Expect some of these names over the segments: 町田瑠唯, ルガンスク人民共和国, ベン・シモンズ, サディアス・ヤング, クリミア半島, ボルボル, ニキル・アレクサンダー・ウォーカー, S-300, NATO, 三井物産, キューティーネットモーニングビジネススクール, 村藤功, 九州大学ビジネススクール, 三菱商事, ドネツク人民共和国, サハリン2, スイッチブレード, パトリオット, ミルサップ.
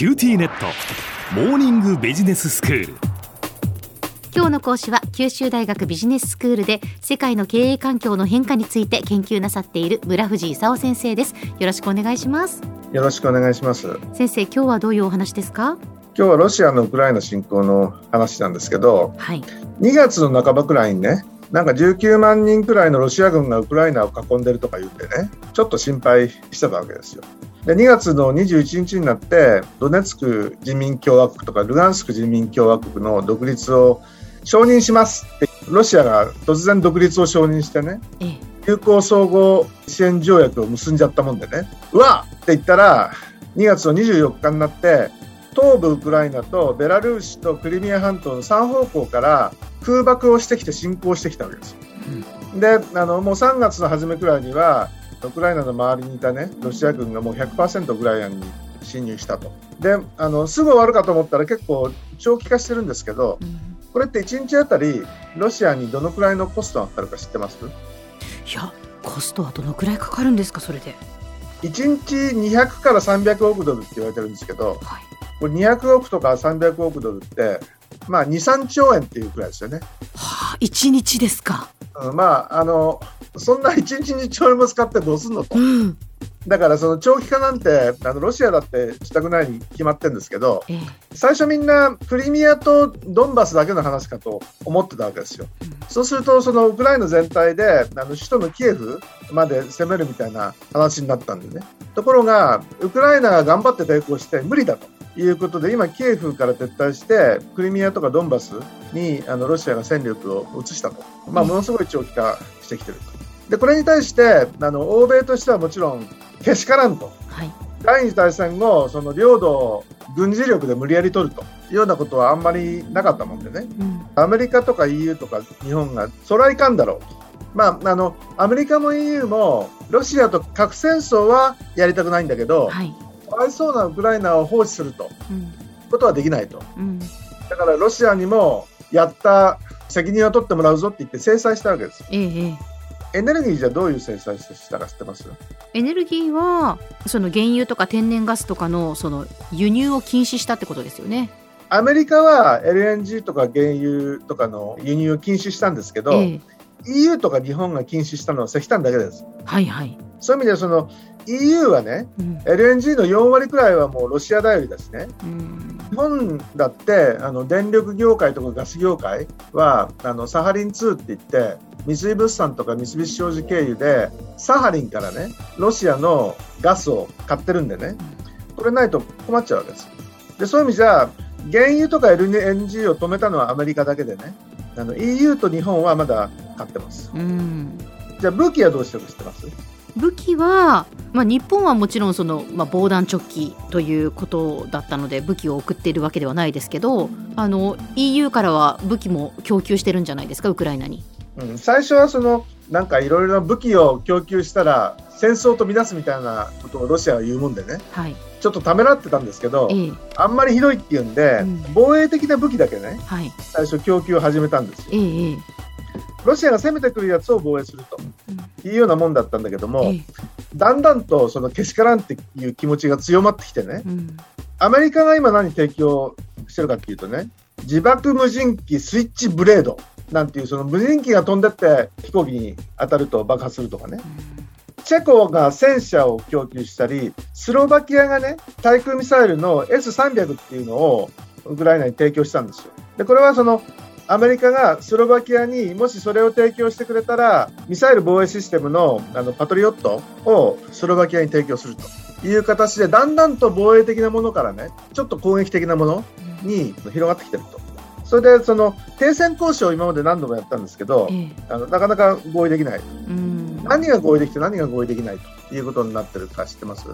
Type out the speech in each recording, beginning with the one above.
キューティーネットモーニングビジネススクール。今日の講師は九州大学ビジネススクールで世界の経営環境の変化について研究なさっている村藤功先生です。よろしくお願いします。よろしくお願いします。先生、今日はどういうお話ですか？今日はロシアのウクライナ侵攻の話なんですけど、はい、2月の半ばくらいにね、なんか19万人くらいのロシア軍がウクライナを囲んでるとか言ってね、ちょっと心配してたわけですよ。で、2月の21日になってドネツク人民共和国とかルガンスク人民共和国の独立を承認しますって、ロシアが突然独立を承認してね、友好総合支援条約を結んじゃったもんでね、うわーって言ったら2月の24日になって東部ウクライナとベラルーシとクリミア半島の3方向から空爆をしてきて侵攻してきたわけですよ、で、もう3月の初めくらいにはウクライナの周りにいたね、ロシア軍がもう 100% ウクライナに侵入したと。で、すぐ終わるかと思ったら結構長期化してるんですけど、これって1日あたりロシアにどのくらいのコストがかかるか知ってます？いや、コストはどのくらいかかるんですか？それで1日200から300億ドルって言われてるんですけど、はい、これ200億とか300億ドルって、まあ、2、3兆円っていうくらいですよね。はあ、1日ですか。そんな1日2兆円も使ってどうすんのと、だからその長期化なんてロシアだってしたくないに決まってるんですけど、最初みんなクリミアとドンバスだけの話かと思ってたわけですよ、そうするとそのウクライナ全体で首都のキエフまで攻めるみたいな話になったんでね。ところがウクライナが頑張って抵抗して無理だということで、今キエフから撤退してクリミアとかドンバスにロシアが戦力を移したと、ものすごい長期化してきてると。で、これに対して欧米としてはもちろんけしからんと、はい、第二次大戦後その領土を軍事力で無理やり取るというようなことはあんまりなかったもんでね、アメリカとか EU とか日本がそりゃいかんだろうと、アメリカも EU もロシアと核戦争はやりたくないんだけど、かわいそうなウクライナを放置すると、ことはできないと、だからロシアにもやった責任を取ってもらうぞって言って制裁したわけですよ、エネルギーじゃどういう制裁したか知ってます？エネルギーはその原油とか天然ガスとかのその輸入を禁止したってことですよね。アメリカは LNG とか原油とかの輸入を禁止したんですけど、EU とか日本が禁止したのは石炭だけです。はいはい。そういう意味ではその EU はね、LNG の4割くらいはもうロシア頼りだしね、日本だって電力業界とかガス業界はサハリン2って言って三井物産とか三菱商事経由でサハリンからねロシアのガスを買ってるんでね、これないと困っちゃうわけです。で、そういう意味じゃ原油とか LNG を止めたのはアメリカだけでね、EU と日本はまだ買ってます。じゃあ武器はどうしてるか知ってます？武器は、日本はもちろんその、防弾チョッキということだったので武器を送っているわけではないですけど、EU からは武器も供給してるんじゃないですか、ウクライナに。最初はそのなんかいろいろな武器を供給したら戦争と見なすみたいなことをロシアは言うもんでね、ちょっとためらってたんですけど、あんまりひどいっていうんで、防衛的な武器だけね、最初供給を始めたんですよ、ロシアが攻めてくるやつを防衛するというようなもんだったんだけども、だんだんとそのけしからんっていう気持ちが強まってきてね、アメリカが今何提供してるかっていうとね、自爆無人機スイッチブレードなんていうその無人機が飛んでって飛行機に当たると爆破するとかね、チェコが戦車を供給したり、スロバキアがね対空ミサイルの S-300 っていうのをウクライナに提供したんですよ。で、これはそのアメリカがスロバキアにもしそれを提供してくれたらミサイル防衛システムのパトリオットをスロバキアに提供するという形で、だんだんと防衛的なものからねちょっと攻撃的なものに広がってきてると。それでその停戦交渉を今まで何度もやったんですけど、なかなか合意できない、何が合意できて何が合意できないということになってるか知ってます？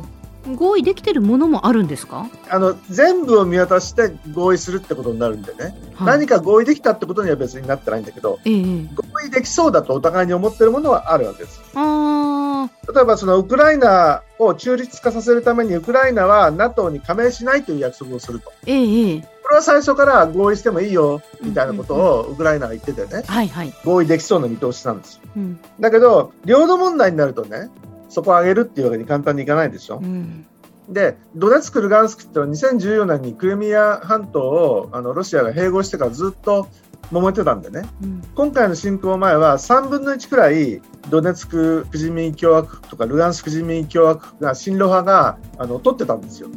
合意できてるものもあるんですか？全部を見渡して合意するってことになるんでね、何か合意できたってことには別になってないんだけど、合意できそうだとお互いに思ってるものはあるわけです。例えばそのウクライナを中立化させるためにウクライナは NATO に加盟しないという約束をすると、これは最初から合意してもいいよみたいなことをウクライナが言っててね、合意できそうな見通しなんですよ、だけど領土問題になるとね、そこを上げるっていうわけに簡単にいかないでしょ、でドネツクルガンスクってのは2014年にクリミア半島をロシアが併合してからずっと揉めてたんでね、うん、今回の侵攻前は3分の1くらいドネツク人民共和国とかルガンスク人民共和国が親ロ派が取ってたんですよ。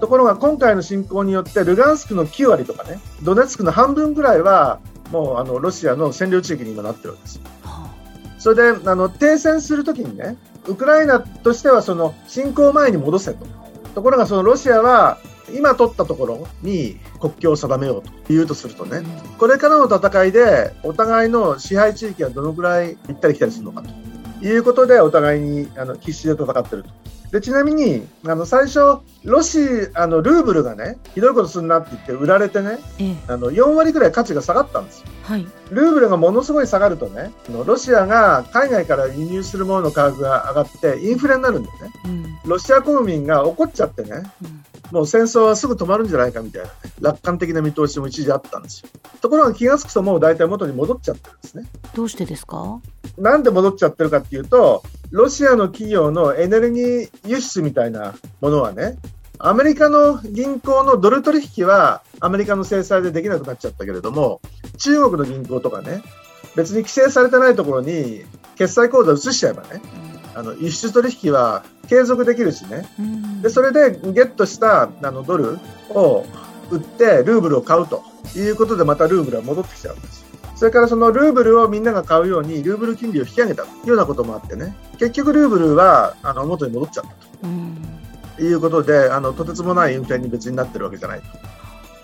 ところが今回の侵攻によってルガンスクの9割とかね、ドネツクの半分くらいはもうロシアの占領地域に今なってるわけですよ。それで停戦するときにね、ウクライナとしてはその侵攻前に戻せと。ところがそのロシアは今取ったところに国境を定めようと言うとするとね、これからの戦いでお互いの支配地域がどのくらい行ったり来たりするのかということで、お互いに必死で戦っていると。でちなみに最初ロシアのルーブルがね、ひどいことするなって言って売られてね、4割くらい価値が下がったんですよ、はい、ルーブルがものすごい下がるとね、ロシアが海外から輸入するものの価格が上がってインフレになるんでね、うん、ロシア国民が怒っちゃってね、もう戦争はすぐ止まるんじゃないかみたいな、ね、楽観的な見通しも一時あったんですよ。ところが気がつくともう大体元に戻っちゃってるんですね。どうしてですか？なんで戻っちゃってるかっていうと、ロシアの企業のエネルギー輸出みたいなものはね、アメリカの銀行のドル取引はアメリカの制裁でできなくなっちゃったけれども、中国の銀行とかね、別に規制されてないところに決済口座移しちゃえばね、輸出取引は継続できるしね、でそれでゲットしたドルを売ってルーブルを買うということで、またルーブルは戻ってきちゃうんです。それからそのルーブルをみんなが買うようにルーブル金利を引き上げたというようなこともあってね、結局ルーブルは元に戻っちゃったと、いうことで、とてつもないインフレに別になってるわけじゃない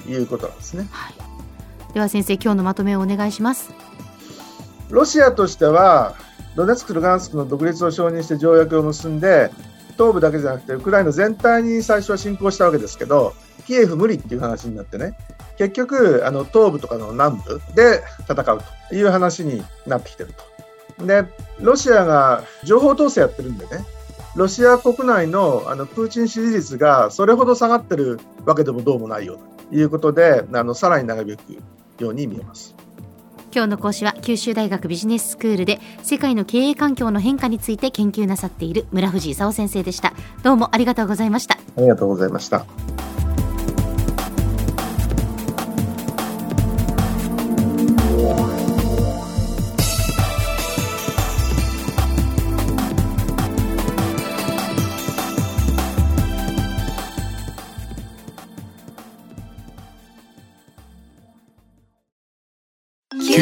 ということなんですね、はい、では先生、今日のまとめをお願いします。ロシアとしてはドネツクルガンスクの独立を承認して条約を結んで、東部だけじゃなくてウクライナ全体に最初は侵攻したわけですけど、キエフ無理っていう話になってね、結局東部とかの南部で戦うという話になってきてると。でロシアが情報統制やってるんでね、ロシア国内のプーチン支持率がそれほど下がってるわけでもどうもないよということで、さらに長引くように見えます。今日の講師は九州大学ビジネススクールで世界の経営環境の変化について研究なさっている村藤功先生でした。どうもありがとうございました。ありがとうございました。キ